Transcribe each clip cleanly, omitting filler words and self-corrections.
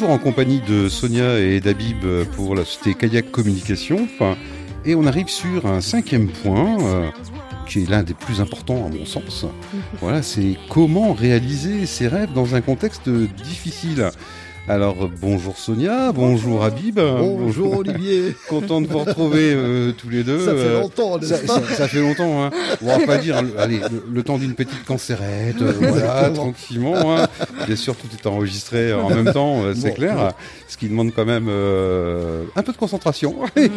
toujours en compagnie de Sonia et d'Habib pour la société Kayak Communications. Et on arrive sur un cinquième point, qui est l'un des plus importants à mon sens. Voilà, c'est comment réaliser ses rêves dans un contexte difficile. Alors bonjour Sonia, bonjour Habib. Bonjour Olivier. Content de vous retrouver tous les deux. Ça fait longtemps, n'est-ce pas ? Ça fait longtemps, hein. On va pas dire, le temps d'une petite cancérette, voilà, tranquillement. Hein. Bien sûr, tout est enregistré en même temps, c'est clair. Ouais. Ce qui demande quand même un peu de concentration. C'est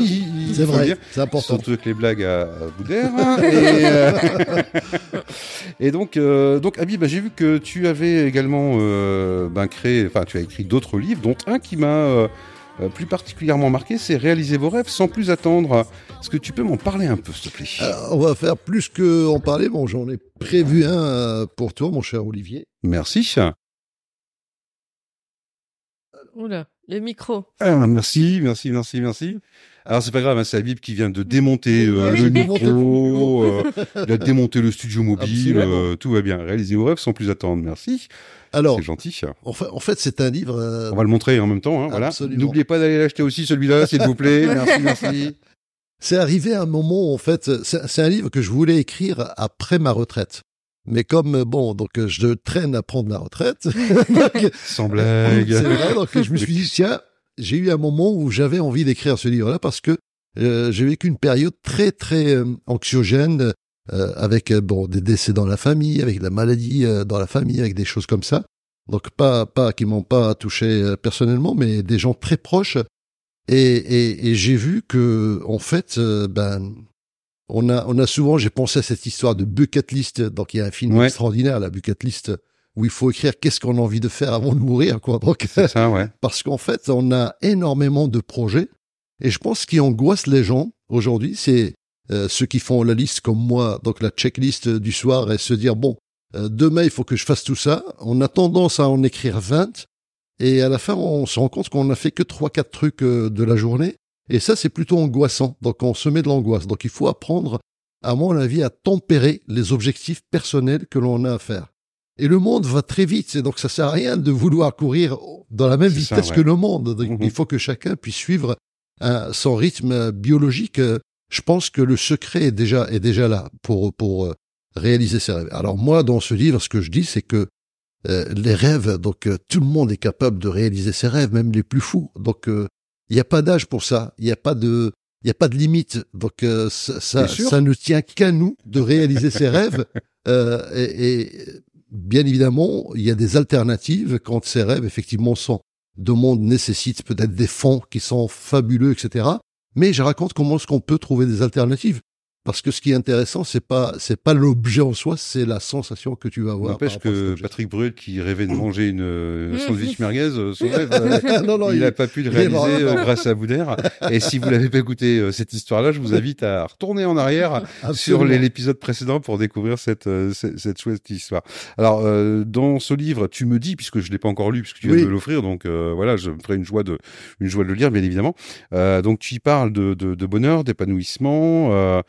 vrai, dire. C'est important. Surtout avec les blagues à bout d'air. Hein. Et donc Habib, j'ai vu que tu avais également tu as écrit d'autres livres, dont un qui m'a plus particulièrement marqué, c'est « Réalisez vos rêves sans plus attendre ». Est-ce que tu peux m'en parler un peu, s'il te plaît ? Alors, on va faire plus qu'en parler. Bon, j'en ai prévu un pour toi, mon cher Olivier. Merci. Oula, le micro. Ah, merci. Alors, c'est pas grave, hein, c'est Habib qui vient de démonter le micro, il a démonté le studio mobile, tout va bien. Réalisez vos rêves sans plus attendre, merci. Alors, c'est gentil. En fait, c'est un livre... On va le montrer en même temps, hein, voilà. N'oubliez pas d'aller l'acheter aussi, celui-là, s'il vous plaît. Merci. C'est arrivé un moment, en fait, c'est un livre que je voulais écrire après ma retraite. Mais comme, je traîne à prendre ma retraite. Sans blague. C'est vrai, donc je me suis dit, tiens... J'ai eu un moment où j'avais envie d'écrire ce livre-là parce que j'ai vécu une période très, très anxiogène avec des décès dans la famille, avec de la maladie dans la famille, avec des choses comme ça. Donc, pas qui m'ont pas touché personnellement, mais des gens très proches. Et j'ai vu que, en fait, on a souvent, j'ai pensé à cette histoire de bucket list. Donc, il y a un film extraordinaire, la bucket list, où il faut écrire qu'est-ce qu'on a envie de faire avant de mourir, quoi. Donc, c'est ça, ouais. Parce qu'en fait, on a énormément de projets. Et je pense qu'il angoisse les gens aujourd'hui, c'est ceux qui font la liste comme moi, donc la checklist du soir, et se dire, demain, il faut que je fasse tout ça. On a tendance à en écrire 20. Et à la fin, on se rend compte qu'on n'a fait que 3-4 trucs de la journée. Et ça, c'est plutôt angoissant. Donc, on se met de l'angoisse. Donc, il faut apprendre, à mon avis, à tempérer les objectifs personnels que l'on a à faire. Et le monde va très vite, donc ça sert à rien de vouloir courir dans la même vitesse que le monde. Donc, il faut que chacun puisse suivre son rythme biologique. Je pense que le secret est déjà là pour réaliser ses rêves. Alors moi, dans ce livre, ce que je dis, c'est que les rêves, tout le monde est capable de réaliser ses rêves, même les plus fous. Donc il n'y a pas d'âge pour ça, il n'y a pas de limite. Donc ça ne tient qu'à nous de réaliser ses rêves et bien évidemment, il y a des alternatives quand ces rêves, effectivement, nécessitent peut-être des fonds qui sont fabuleux, etc. Mais je raconte comment est-ce qu'on peut trouver des alternatives. Parce que ce qui est intéressant, c'est pas l'objet en soi, c'est la sensation que tu vas avoir. N'empêche que Patrick Bruel, qui rêvait de manger une sandwich merguez, son rêve, il n'a pas pu le réaliser grâce à Boudère. Et si vous l'avez pas écouté, cette histoire-là, je vous invite à retourner en arrière sur l'épisode précédent pour découvrir cette chouette histoire. Alors, dans ce livre, tu me dis, puisque je l'ai pas encore lu, puisque tu viens de l'offrir, donc, voilà, je me ferai une joie de le lire, bien évidemment. Donc, tu y parles de bonheur, d'épanouissement,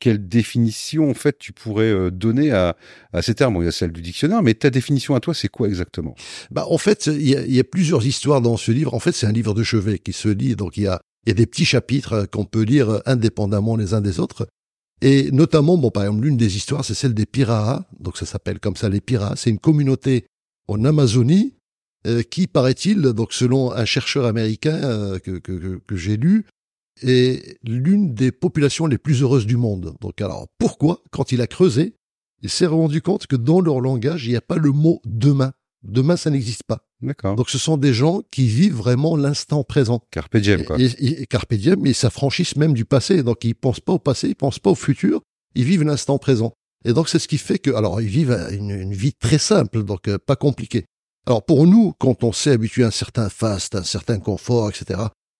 quelle définition en fait tu pourrais donner à ces termes? Bon, il y a celle du dictionnaire, mais ta définition à toi, c'est quoi exactement? En fait, il y a plusieurs histoires dans ce livre. En fait, c'est un livre de chevet qui se lit. Donc il y a des petits chapitres qu'on peut lire indépendamment les uns des autres. Et notamment, par exemple, l'une des histoires, c'est celle des Pirahas. Donc ça s'appelle comme ça, les Pirahas. C'est une communauté en Amazonie qui, paraît-il, donc selon un chercheur américain que j'ai lu, est l'une des populations les plus heureuses du monde. Donc alors, pourquoi, quand il a creusé, il s'est rendu compte que dans leur langage, il n'y a pas le mot « demain ». Demain, ça n'existe pas. D'accord. Donc ce sont des gens qui vivent vraiment l'instant présent. Carpe diem, quoi. Carpe diem, mais ils s'affranchissent même du passé. Donc ils ne pensent pas au passé, ils ne pensent pas au futur, ils vivent l'instant présent. Et donc c'est ce qui fait que, alors ils vivent une vie très simple, donc pas compliquée. Alors pour nous, quand on s'est habitué à un certain faste, à un certain confort, etc.,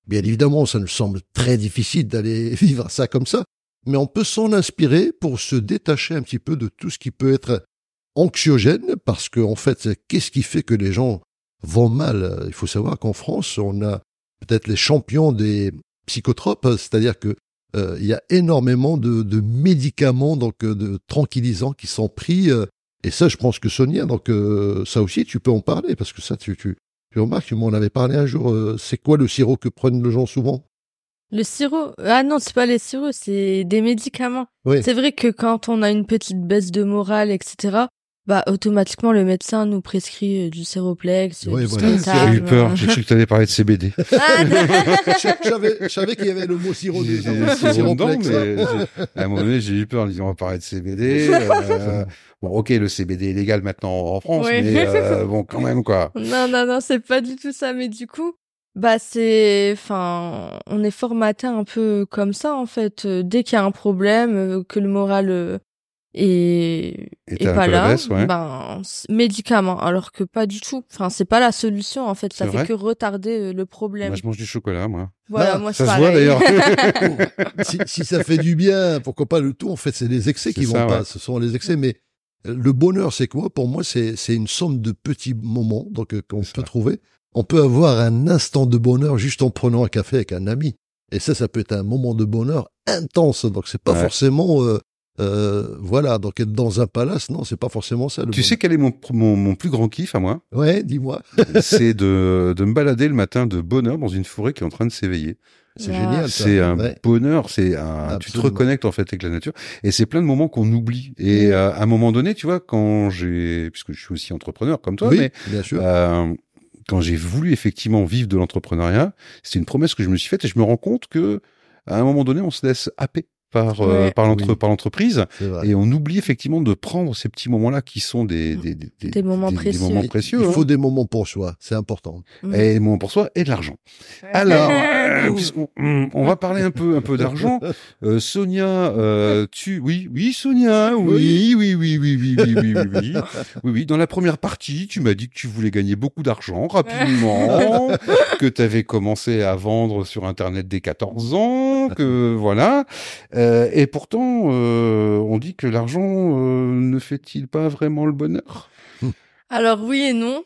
bien évidemment, ça nous semble très difficile d'aller vivre ça comme ça, mais on peut s'en inspirer pour se détacher un petit peu de tout ce qui peut être anxiogène, parce que, en fait, qu'est-ce qui fait que les gens vont mal? Il faut savoir qu'en France, on a peut-être les champions des psychotropes, c'est-à-dire que il y a énormément de médicaments, donc de tranquillisants qui sont pris, et ça, je pense que Sonia, donc ça aussi, tu peux en parler, parce que ça, tu Tu remarques, on avait parlé un jour, c'est quoi le sirop que prennent les gens souvent? Le sirop? Ah non, c'est pas les sirops, c'est des médicaments. Oui. C'est vrai que quand on a une petite baisse de morale, etc., bah, automatiquement, le médecin nous prescrit du Séroplex, oui, du Stentame. J'ai eu peur, j'ai cru que tu allais parler de CBD. Ah, je savais qu'il y avait le mot sirop dedans, mais à un moment donné, j'ai eu peur en disant, on va parler de CBD. Bon, ok, le CBD est légal maintenant en France, oui. Mais bon, quand même, quoi. Non, c'est pas du tout ça, mais du coup, bah, on est formaté un peu comme ça, en fait. Dès qu'il y a un problème, que le moral... Et pas là, baisse, ouais. Ben médicaments, alors que pas du tout. Enfin, c'est pas la solution en fait. Ça fait que retarder le problème. Moi, je mange du chocolat, moi. Voilà, moi, c'est pareil. Ça se voit d'ailleurs. si ça fait du bien, pourquoi pas le tout. En fait, c'est les excès qui vont pas. Ouais. Ce sont les excès, mais le bonheur, c'est quoi? Pour moi, c'est une somme de petits moments, donc qu'on peut trouver. On peut avoir un instant de bonheur juste en prenant un café avec un ami. Et ça peut être un moment de bonheur intense. Donc, c'est pas forcément. Voilà, donc être dans un palace, non, c'est pas forcément ça. Tu sais quel est mon plus grand kiff à moi? Ouais, dis-moi. C'est de me balader le matin de bonne heure dans une forêt qui est en train de s'éveiller. C'est génial. C'est un bonheur, tu te reconnectes en fait avec la nature et c'est plein de moments qu'on oublie. Et à un moment donné, tu vois, puisque je suis aussi entrepreneur comme toi, mais bien sûr. Quand j'ai voulu effectivement vivre de l'entrepreneuriat, c'était une promesse que je me suis faite et je me rends compte que à un moment donné, on se laisse happer. Par l'entreprise et on oublie effectivement de prendre ces petits moments-là qui sont des moments précieux. Il faut des moments pour soi, c'est important. Et des moments pour soi et de l'argent. Alors, on va parler un peu d'argent. Sonia, Sonia, oui. Dans la première partie, tu m'as dit que tu voulais gagner beaucoup d'argent rapidement, que tu avais commencé à vendre sur Internet dès 14 ans, que voilà. Et pourtant, on dit que l'argent ne fait-il pas vraiment le bonheur? Alors oui et non.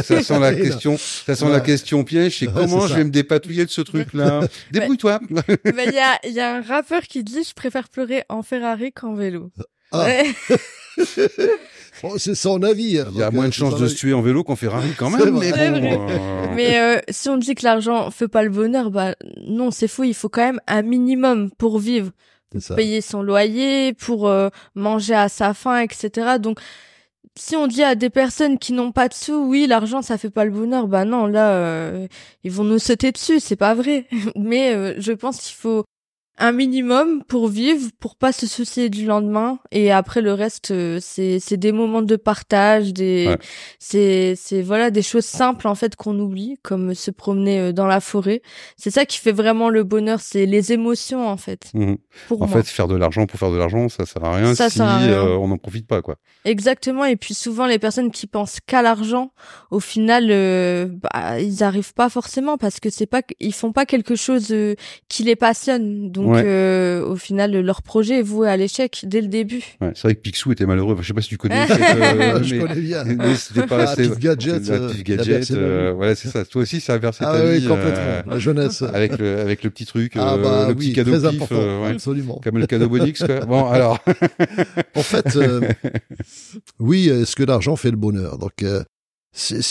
Ça sent la question. Ça sent la question piège. C'est comment je vais me dépatouiller de ce truc-là? Débrouille-toi. Il y a un rappeur qui dit je préfère pleurer en Ferrari qu'en vélo. Ah. C'est son avis. Il y a moins de chances de se tuer en vélo qu'en Ferrari quand même. Mais si on dit que l'argent fait pas le bonheur, bah non, c'est faux. Il faut quand même un minimum pour vivre, pour payer son loyer, pour manger à sa faim, etc. Donc si on dit à des personnes qui n'ont pas de sous, oui, l'argent ça fait pas le bonheur, bah non, là ils vont nous sauter dessus, c'est pas vrai. Mais je pense qu'il faut un minimum pour vivre, pour pas se soucier du lendemain, et après le reste c'est des moments de partage, des choses simples en fait qu'on oublie, comme se promener dans la forêt. C'est ça qui fait vraiment le bonheur, c'est les émotions en fait. Pour moi, faire de l'argent pour faire de l'argent, ça sert à rien on n'en profite pas quoi. Exactement, et puis souvent les personnes qui pensent qu'à l'argent, au final ils arrivent pas forcément parce que ils font pas quelque chose qui les passionne. Donc au final, leur projet est voué à l'échec dès le début. Ouais, c'est vrai que Picsou était malheureux. Enfin, je sais pas si tu connais. Je connais bien. C'était pas assez. Pif Gadget. Voilà, c'est ça. Toi aussi, ça a versé ta vie. Ah oui, complètement. La jeunesse. Avec le petit truc, petit cadeau pif. Important, absolument. Comme le cadeau Bonix, quoi. Bon, alors. En fait, oui, est-ce que l'argent fait le bonheur? Donc, en fait,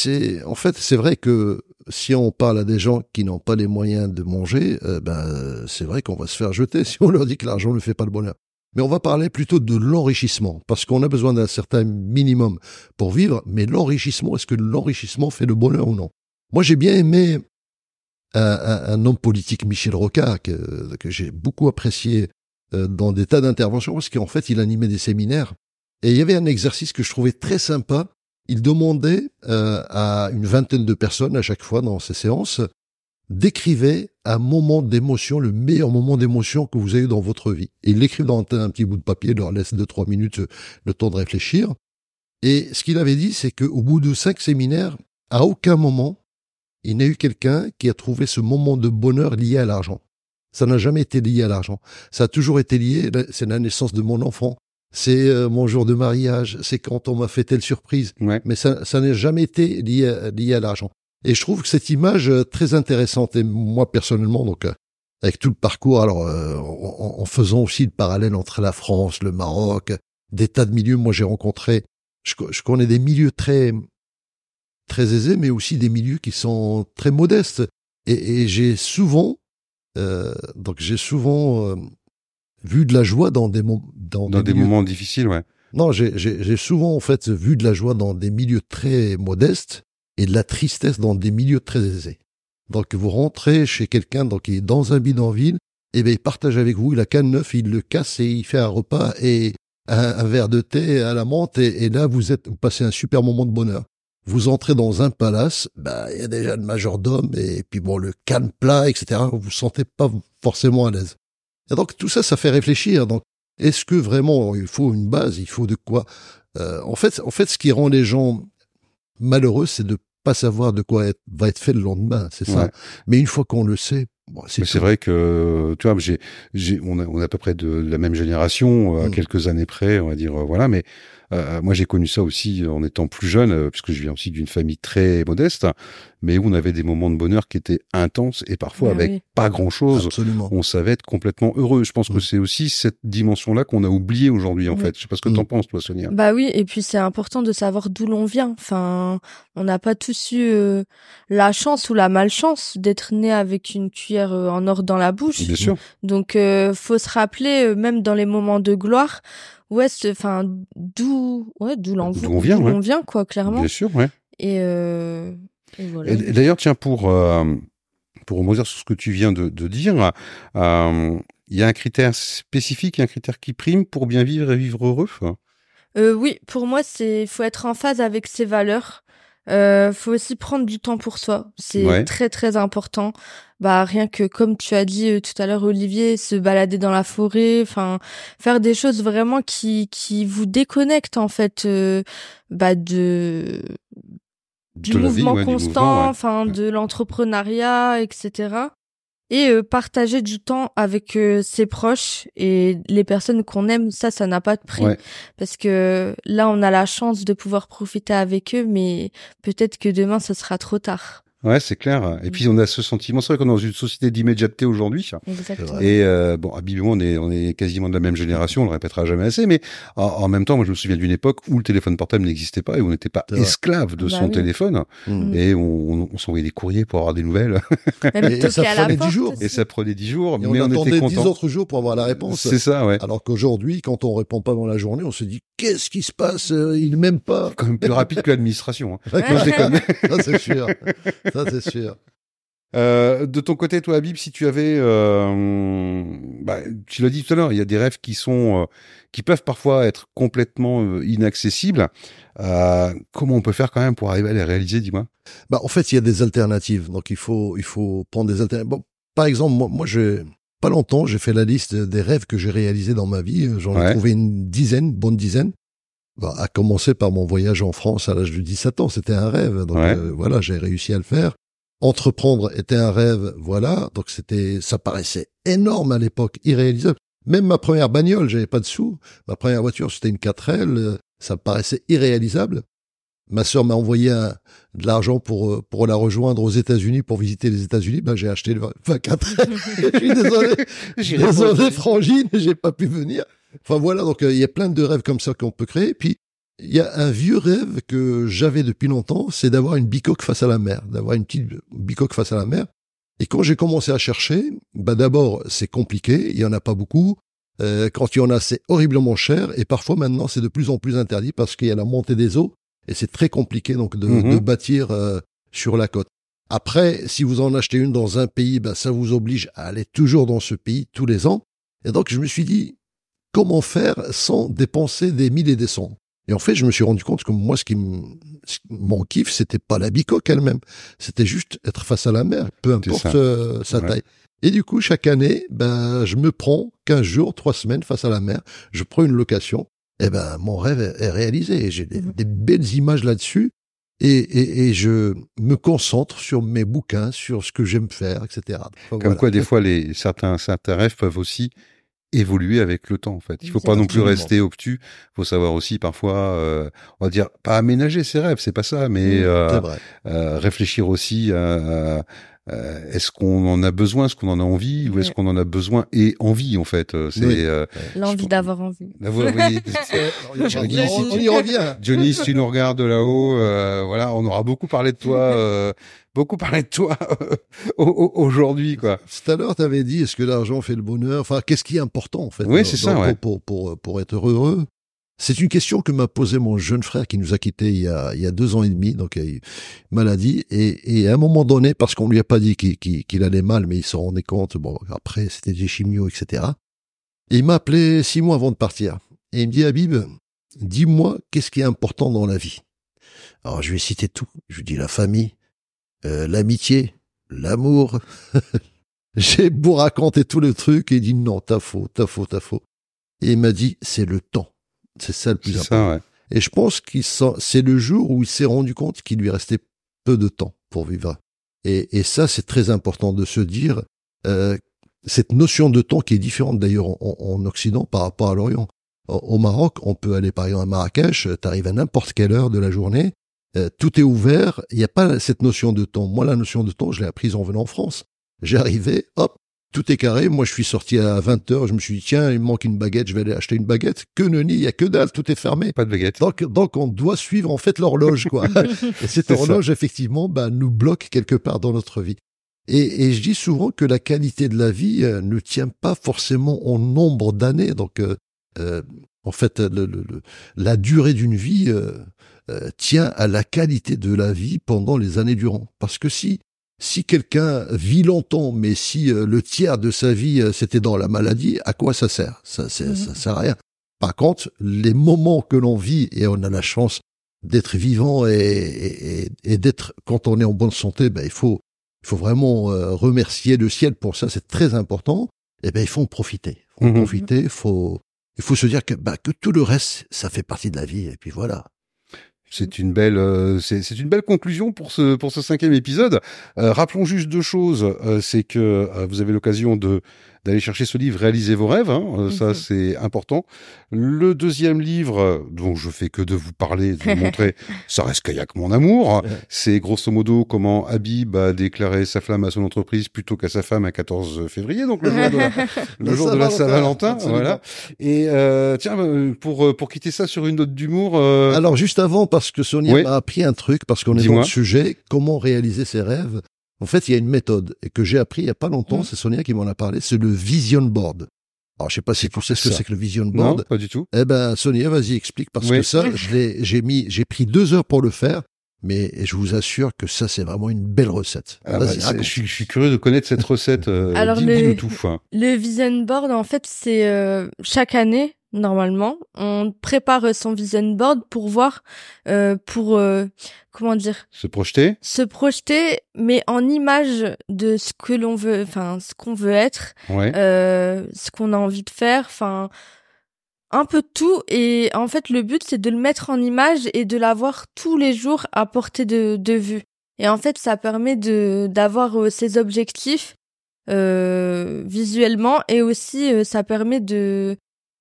c'est vrai que si on parle à des gens qui n'ont pas les moyens de manger, c'est vrai qu'on va se faire jeter si on leur dit que l'argent ne fait pas le bonheur. Mais on va parler plutôt de l'enrichissement, parce qu'on a besoin d'un certain minimum pour vivre, mais l'enrichissement, est-ce que l'enrichissement fait le bonheur ou non? Moi, j'ai bien aimé un homme politique, Michel Rocard, que j'ai beaucoup apprécié dans des tas d'interventions, parce qu'en fait, il animait des séminaires, et il y avait un exercice que je trouvais très sympa. Il demandait à une vingtaine de personnes à chaque fois dans ces séances, d'écrivez un moment d'émotion, le meilleur moment d'émotion que vous avez eu dans votre vie. Et il l'écrivait dans un petit bout de papier, leur laisse 2-3 minutes le temps de réfléchir. Et ce qu'il avait dit, c'est qu'au bout de 5 séminaires, à aucun moment, il n'y a eu quelqu'un qui a trouvé ce moment de bonheur lié à l'argent. Ça n'a jamais été lié à l'argent. Ça a toujours été lié, c'est la naissance de mon enfant. C'est mon jour de mariage, c'est quand on m'a fait telle surprise. Ouais. Mais ça n'a jamais été lié à l'argent. Et je trouve que cette image très intéressante. Et moi, personnellement, donc avec tout le parcours, alors en faisant aussi le parallèle entre la France, le Maroc, des tas de milieux, moi j'ai rencontré, je connais des milieux très très aisés, mais aussi des milieux qui sont très modestes. Et j'ai souvent, vu de la joie dans des moments difficiles, ouais. Non, j'ai souvent en fait vu de la joie dans des milieux très modestes et de la tristesse dans des milieux très aisés. Donc vous rentrez chez quelqu'un qui est dans un bidonville, et bien il partage avec vous, il a canne neuf, il le casse et il fait un repas et un verre de thé à la menthe, et là vous passez un super moment de bonheur. Vous entrez dans un palace, il y a déjà le majordome et puis bon le canne plat, etc. Vous vous sentez pas forcément à l'aise. Et donc tout ça, ça fait réfléchir. Donc est-ce que vraiment il faut une base, il faut de quoi en fait, ce qui rend les gens malheureux, c'est de pas savoir de quoi va être fait le lendemain, c'est ça. Ouais. Mais une fois qu'on le sait, bon, c'est vrai que tu vois, on est à peu près de la même génération, à quelques années près, on va dire, voilà. Mais moi, j'ai connu ça aussi en étant plus jeune, puisque je viens aussi d'une famille très modeste, mais où on avait des moments de bonheur qui étaient intenses et parfois pas grand-chose. Absolument. On savait être complètement heureux. Je pense que c'est aussi cette dimension-là qu'on a oubliée aujourd'hui, en fait. Je sais pas ce que t'en penses, toi, Sonia. Bah oui, et puis c'est important de savoir d'où l'on vient. Enfin, on n'a pas tous eu la chance ou la malchance d'être né avec une cuillère en or dans la bouche. Bien sûr. Donc, faut se rappeler, même dans les moments de gloire, d'où on vient, quoi, clairement. Bien sûr, ouais. Et voilà. Et d'ailleurs, tiens, pour rebondir sur ce que tu viens de dire, il y a un critère spécifique, un critère qui prime pour bien vivre et vivre heureux. Oui, pour moi, il faut être en phase avec ses valeurs. Faut aussi prendre du temps pour soi. C'est très, très important. Rien que, comme tu as dit tout à l'heure, Olivier, se balader dans la forêt, enfin, faire des choses vraiment qui vous déconnectent, en fait, du mouvement constant, enfin, de l'entrepreneuriat, etc. Et partager du temps avec ses proches et les personnes qu'on aime, ça n'a pas de prix. Ouais. Parce que là, on a la chance de pouvoir profiter avec eux, mais peut-être que demain, ce sera trop tard. Ouais, c'est clair. Et puis, on a ce sentiment. C'est vrai qu'on est dans une société d'immédiateté aujourd'hui. Exactement. Et habituellement, on est quasiment de la même génération. On le répétera jamais assez. Mais en même temps, moi, je me souviens d'une époque où le téléphone portable n'existait pas et où on n'était pas esclave de son téléphone. Mmh. Et on s'envoyait des courriers pour avoir des nouvelles. Et ça prenait 10 jours. Aussi. Et ça prenait 10 jours. Et mais on attendait 10 autres jours pour avoir la réponse. C'est ça, ouais. Alors qu'aujourd'hui, quand on répond pas dans la journée, on se dit, qu'est-ce qui se passe? Il m'aime pas. Quand même plus rapide que l'administration. Hein. Non, je déconne. Ça, c'est sûr. Ça, c'est sûr. De ton côté, toi, Habib, si tu avais, tu l'as dit tout à l'heure, il y a des rêves qui peuvent parfois être complètement inaccessibles. Comment on peut faire quand même pour arriver à les réaliser, dis-moi? En fait, il y a des alternatives. Donc, il faut prendre des alternatives. Par exemple, moi, pas longtemps, j'ai fait la liste des rêves que j'ai réalisés dans ma vie. J'en ai trouvé une bonne dizaine. À commencer par mon voyage en France à l'âge de 17 ans, c'était un rêve. Donc voilà, j'ai réussi à le faire. Entreprendre était un rêve, voilà. Donc ça paraissait énorme à l'époque, irréalisable. Même ma première bagnole, j'avais pas de sous. Ma première voiture, c'était une 4L, ça paraissait irréalisable. Ma sœur m'a envoyé de l'argent pour la rejoindre aux États-Unis, pour visiter les États-Unis. J'ai acheté le 24L. Je suis désolé. Désolé, Frangine, j'ai pas pu venir. Enfin voilà, donc il y a plein de rêves comme ça qu'on peut créer. Puis il y a un vieux rêve que j'avais depuis longtemps, c'est d'avoir une bicoque face à la mer, d'avoir une petite bicoque face à la mer. Et quand j'ai commencé à chercher, d'abord c'est compliqué, il y en a pas beaucoup. Quand il y en a, c'est horriblement cher. Et parfois maintenant, c'est de plus en plus interdit parce qu'il y a la montée des eaux et c'est très compliqué donc de bâtir sur la côte. Après, si vous en achetez une dans un pays, ça vous oblige à aller toujours dans ce pays tous les ans. Et donc je me suis dit, comment faire sans dépenser des milliers et des cents? Et en fait, je me suis rendu compte que moi, mon kiff, c'était pas la bicoque elle-même. C'était juste être face à la mer, peu importe sa taille. Et du coup, chaque année, je me prends 15 jours, 3 semaines face à la mer. Je prends une location. Et mon rêve est réalisé. J'ai des belles images là-dessus. Et je me concentre sur mes bouquins, sur ce que j'aime faire, etc. Comme quoi, des fois, certains rêves peuvent aussi évoluer avec le temps, en fait. Il faut pas non plus rester obtus. Faut savoir aussi, parfois, on va dire, pas aménager ses rêves, c'est pas ça, mais réfléchir aussi Est-ce qu'on en a besoin, est-ce qu'on en a envie, ou est-ce qu'on en a besoin et envie en fait. C'est l'envie d'avoir envie. Oui. On y revient. Johnny, si tu nous regardes de là-haut, voilà, on aura beaucoup parlé de toi, aujourd'hui quoi. Tout à l'heure, t'avais dit, est-ce que l'argent fait le bonheur? Enfin, qu'est-ce qui est important en fait? Oui, c'est ça. Pour être heureux. C'est une question que m'a posée mon jeune frère qui nous a quittés il y a 2 ans et demi, donc maladie, et à un moment donné, parce qu'on lui a pas dit qu'il allait mal, mais il s'en rendait compte, bon, après c'était des chimios, etc. Et il m'a appelé 6 mois avant de partir. Et il me dit, Habib, dis-moi, qu'est-ce qui est important dans la vie? Alors je lui ai cité tout. Je lui ai dit la famille, l'amitié, l'amour. J'ai beau raconter tout le truc, et il dit non, t'as faux. Et il m'a dit, c'est le temps. C'est ça le plus important. Ouais. Et je pense que c'est le jour où il s'est rendu compte qu'il lui restait peu de temps pour vivre. Et ça, c'est très important de se dire, cette notion de temps qui est différente d'ailleurs en Occident par rapport à l'Orient. Au Maroc, on peut aller par exemple à Marrakech, t'arrives à n'importe quelle heure de la journée, tout est ouvert, il n'y a pas cette notion de temps. Moi, la notion de temps, je l'ai apprise en venant en France. J'arrivais, hop, tout est carré. Moi, je suis sorti à 20h. Je me suis dit, tiens, il me manque une baguette. Je vais aller acheter une baguette. Que nenni, il n'y a que dalle. Tout est fermé. Pas de baguette. Donc on doit suivre, en fait, l'horloge, quoi. Et cette horloge, effectivement, nous bloque quelque part dans notre vie. Et je dis souvent que la qualité de la vie ne tient pas forcément au nombre d'années. Donc, en fait, la durée d'une vie tient à la qualité de la vie pendant les années durant. Parce que si quelqu'un vit longtemps, mais si le tiers de sa vie c'était dans la maladie, à quoi ça sert? Ça sert à rien. Par contre, les moments que l'on vit, et on a la chance d'être vivant et d'être, quand on est en bonne santé, il faut vraiment remercier le ciel pour ça, c'est très important. Et il faut en profiter. Il faut se dire que tout le reste, ça fait partie de la vie, et puis voilà. C'est une belle, c'est une belle conclusion pour ce 5e épisode. Rappelons juste 2 choses, c'est que vous avez l'occasion d'aller chercher ce livre, Réalisez vos rêves, ça c'est important. Le 2e livre, dont je fais que de vous parler, de vous montrer, Ça reste kayak mon amour. C'est grosso modo comment Habib a déclaré sa flamme à son entreprise plutôt qu'à sa femme à 14 février, donc le jour de la Saint-Valentin. Voilà. Et tiens, pour quitter ça sur une note d'humour. Alors juste avant, parce que Sonia m'a appris un truc, parce qu'on est dans le sujet, comment réaliser ses rêves. En fait, il y a une méthode que j'ai appris il n'y a pas longtemps, c'est Sonia qui m'en a parlé, c'est le Vision Board. Alors, je sais pas si tu sais ce que c'est que le Vision Board. Non, pas du tout. Eh ben, Sonia, vas-y, explique, parce que ça, j'ai pris 2 heures pour le faire, mais je vous assure que ça, c'est vraiment une belle recette. Je suis curieux de connaître cette recette. Alors, dis-nous tout. Le Vision Board, en fait, c'est chaque année, normalement, on prépare son vision board pour voir, comment dire, se projeter, mais en image de ce que l'on veut, enfin ce qu'on veut être, ce qu'on a envie de faire, enfin un peu tout. Et en fait, le but c'est de le mettre en image et de l'avoir tous les jours à portée de vue. Et en fait, ça permet d'avoir ses objectifs visuellement, et aussi ça permet de...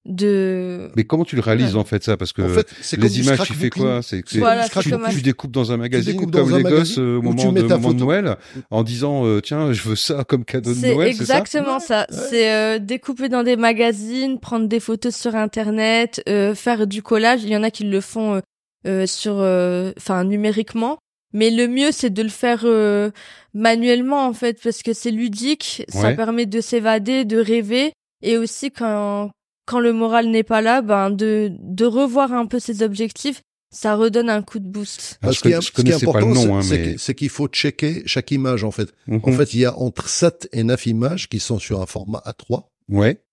Mais comment tu le réalises en fait ça? Parce que en fait, les images, tu fais quoi? Tu découpes dans un magazine comme les gosses au moment de Noël, en disant tiens, je veux ça comme cadeau de Noël. C'est exactement ça. C'est découper dans des magazines, prendre des photos sur internet, faire du collage. Il y en a qui le font numériquement. Mais le mieux, c'est de le faire manuellement en fait, parce que c'est ludique. Ça permet de s'évader, de rêver, et aussi quand le moral n'est pas là, de revoir un peu ses objectifs, ça redonne un coup de boost. Parce que ce qui est important, c'est qu'il faut checker chaque image, en fait. En fait, il y a entre 7 et 9 images qui sont sur un format A3,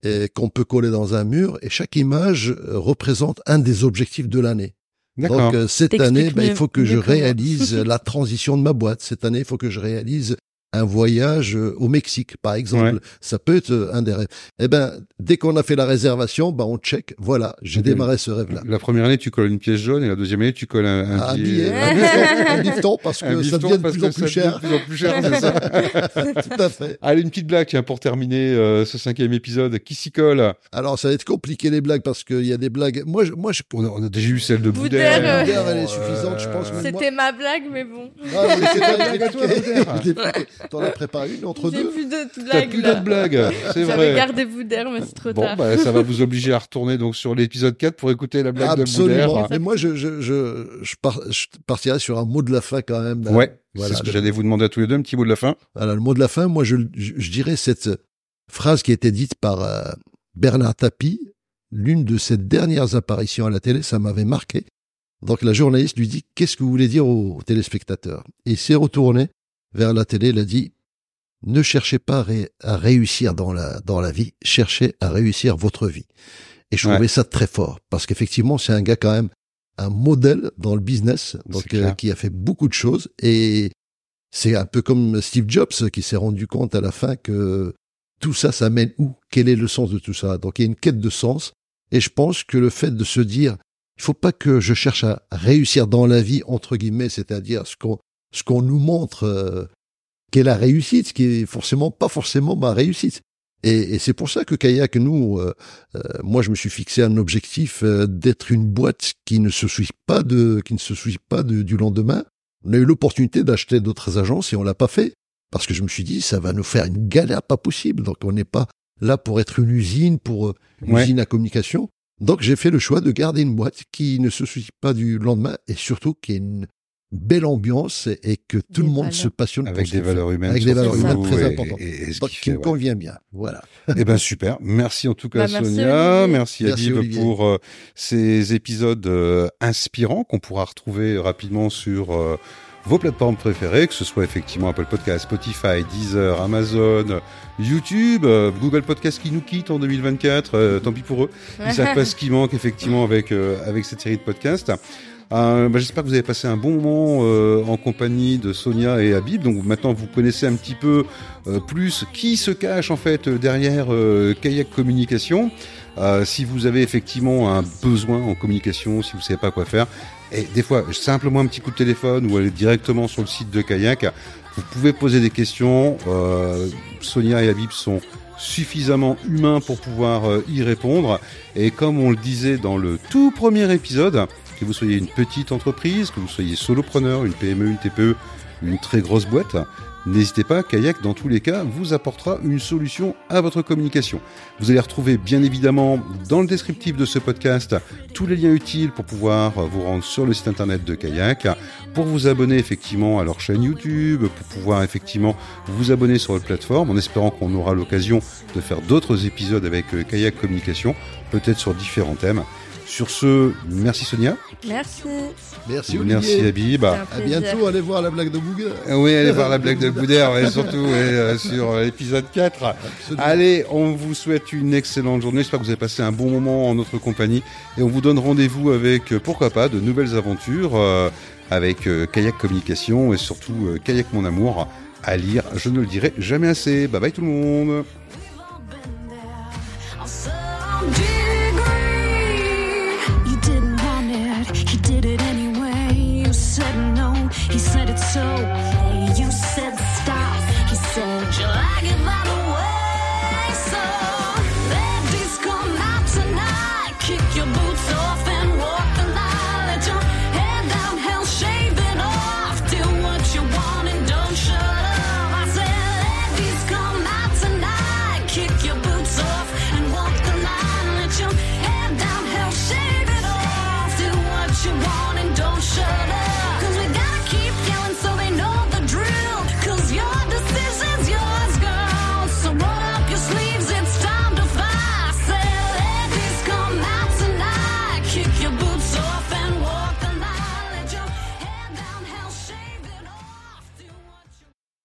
et qu'on peut coller dans un mur, et chaque image représente un des objectifs de l'année. Donc, cette année, il faut que je réalise la transition de ma boîte. Cette année, il faut que je réalise un voyage au Mexique, par exemple, ça peut être un des rêves. Eh ben, dès qu'on a fait la réservation, on check. Voilà, j'ai démarré ce rêve-là. La première année, tu colles une pièce jaune, et la deuxième année, tu colles un billet, un bifton, parce que ça devient de plus en plus cher. C'est ça. Tout à fait. Allez, une petite blague pour terminer ce 5e épisode. Qui s'y colle? Alors, ça va être compliqué les blagues, parce qu'il y a des blagues. Moi, on a déjà eu celle de Boudère. Boudère, elle est suffisante, je pense. C'était ma blague, mais bon. Ah, c'était ma blague à toi, Boudère. T'en as préparé une entre deux. T'as plus d'autres blagues. C'est vrai. Gardez-vous d'air, mais c'est trop tard. Bon, bah, ça va vous obliger à retourner donc sur l'épisode 4 pour écouter la blague de Boudère. Mais moi, je partirais sur un mot de la fin quand même. Là. Ouais. Voilà, c'est ce que j'allais vous demander à tous les deux, un petit mot de la fin. Voilà, le mot de la fin. Moi, je dirais cette phrase qui a été dite par Bernard Tapie, l'une de ses dernières apparitions à la télé, ça m'avait marqué. Donc la journaliste lui dit « Qu'est-ce que vous voulez dire aux téléspectateurs ?» Et il s'est retourné vers la télé, il a dit « Ne cherchez pas à réussir dans la vie, cherchez à réussir votre vie. » Et je trouvais ça très fort, parce qu'effectivement, c'est un gars quand même, un modèle dans le business, donc qui a fait beaucoup de choses. Et c'est un peu comme Steve Jobs qui s'est rendu compte à la fin que tout ça, ça mène où? Quel est le sens de tout ça? Donc il y a une quête de sens. Et je pense que le fait de se dire, il faut pas que je cherche à réussir dans la vie, entre guillemets, c'est-à-dire ce qu'on nous montre qu'est la réussite, ce qui est pas forcément ma réussite. Et c'est pour ça que Kayak, nous, moi, je me suis fixé un objectif d'être une boîte qui ne se soucie pas du lendemain. On a eu l'opportunité d'acheter d'autres agences et on l'a pas fait parce que je me suis dit, ça va nous faire une galère pas possible. Donc on n'est pas là pour être une usine, pour une usine à communication. Donc j'ai fait le choix de garder une boîte qui ne se soucie pas du lendemain et surtout qui est une belle ambiance et que tout le monde se passionne avec des valeurs humaines, avec des valeurs humaines très importantes, qui me convient bien. Voilà. Eh ben super. Merci en tout cas Sonia, merci Habib pour ces épisodes inspirants qu'on pourra retrouver rapidement sur vos plateformes préférées, que ce soit effectivement Apple Podcasts, Spotify, Deezer, Amazon, YouTube, Google Podcasts qui nous quitte en 2024, tant pis pour eux, ils savent pas ce qui manque effectivement avec cette série de podcasts. Bah, j'espère que vous avez passé un bon moment en compagnie de Sonia et Habib. Donc maintenant vous connaissez un petit peu plus qui se cache en fait derrière Kayak Communication. Si vous avez effectivement un besoin en communication, si vous savez pas quoi faire, et des fois simplement un petit coup de téléphone ou aller directement sur le site de Kayak, vous pouvez poser des questions. Sonia et Habib sont suffisamment humains pour pouvoir y répondre. Et comme on le disait dans le tout premier épisode, que vous soyez une petite entreprise, que vous soyez solopreneur, une PME, une TPE, une très grosse boîte, n'hésitez pas, Kayak, dans tous les cas, vous apportera une solution à votre communication. Vous allez retrouver, bien évidemment, dans le descriptif de ce podcast, tous les liens utiles pour pouvoir vous rendre sur le site internet de Kayak, pour vous abonner, effectivement, à leur chaîne YouTube, pour pouvoir, effectivement, vous abonner sur votre plateforme, en espérant qu'on aura l'occasion de faire d'autres épisodes avec Kayak Communication, peut-être sur différents thèmes. Sur ce, merci Sonia. Merci. Merci Olivier. Merci Habib. À bientôt, allez voir la blague de Boudère. Oui, allez voir la blague de Boudère et surtout sur l'épisode 4. Absolument. Allez, on vous souhaite une excellente journée. J'espère que vous avez passé un bon moment en notre compagnie et on vous donne rendez-vous avec, pourquoi pas, de nouvelles aventures avec Kayak Communication et surtout Kayak Mon Amour à lire. Je ne le dirai jamais assez. Bye bye tout le monde.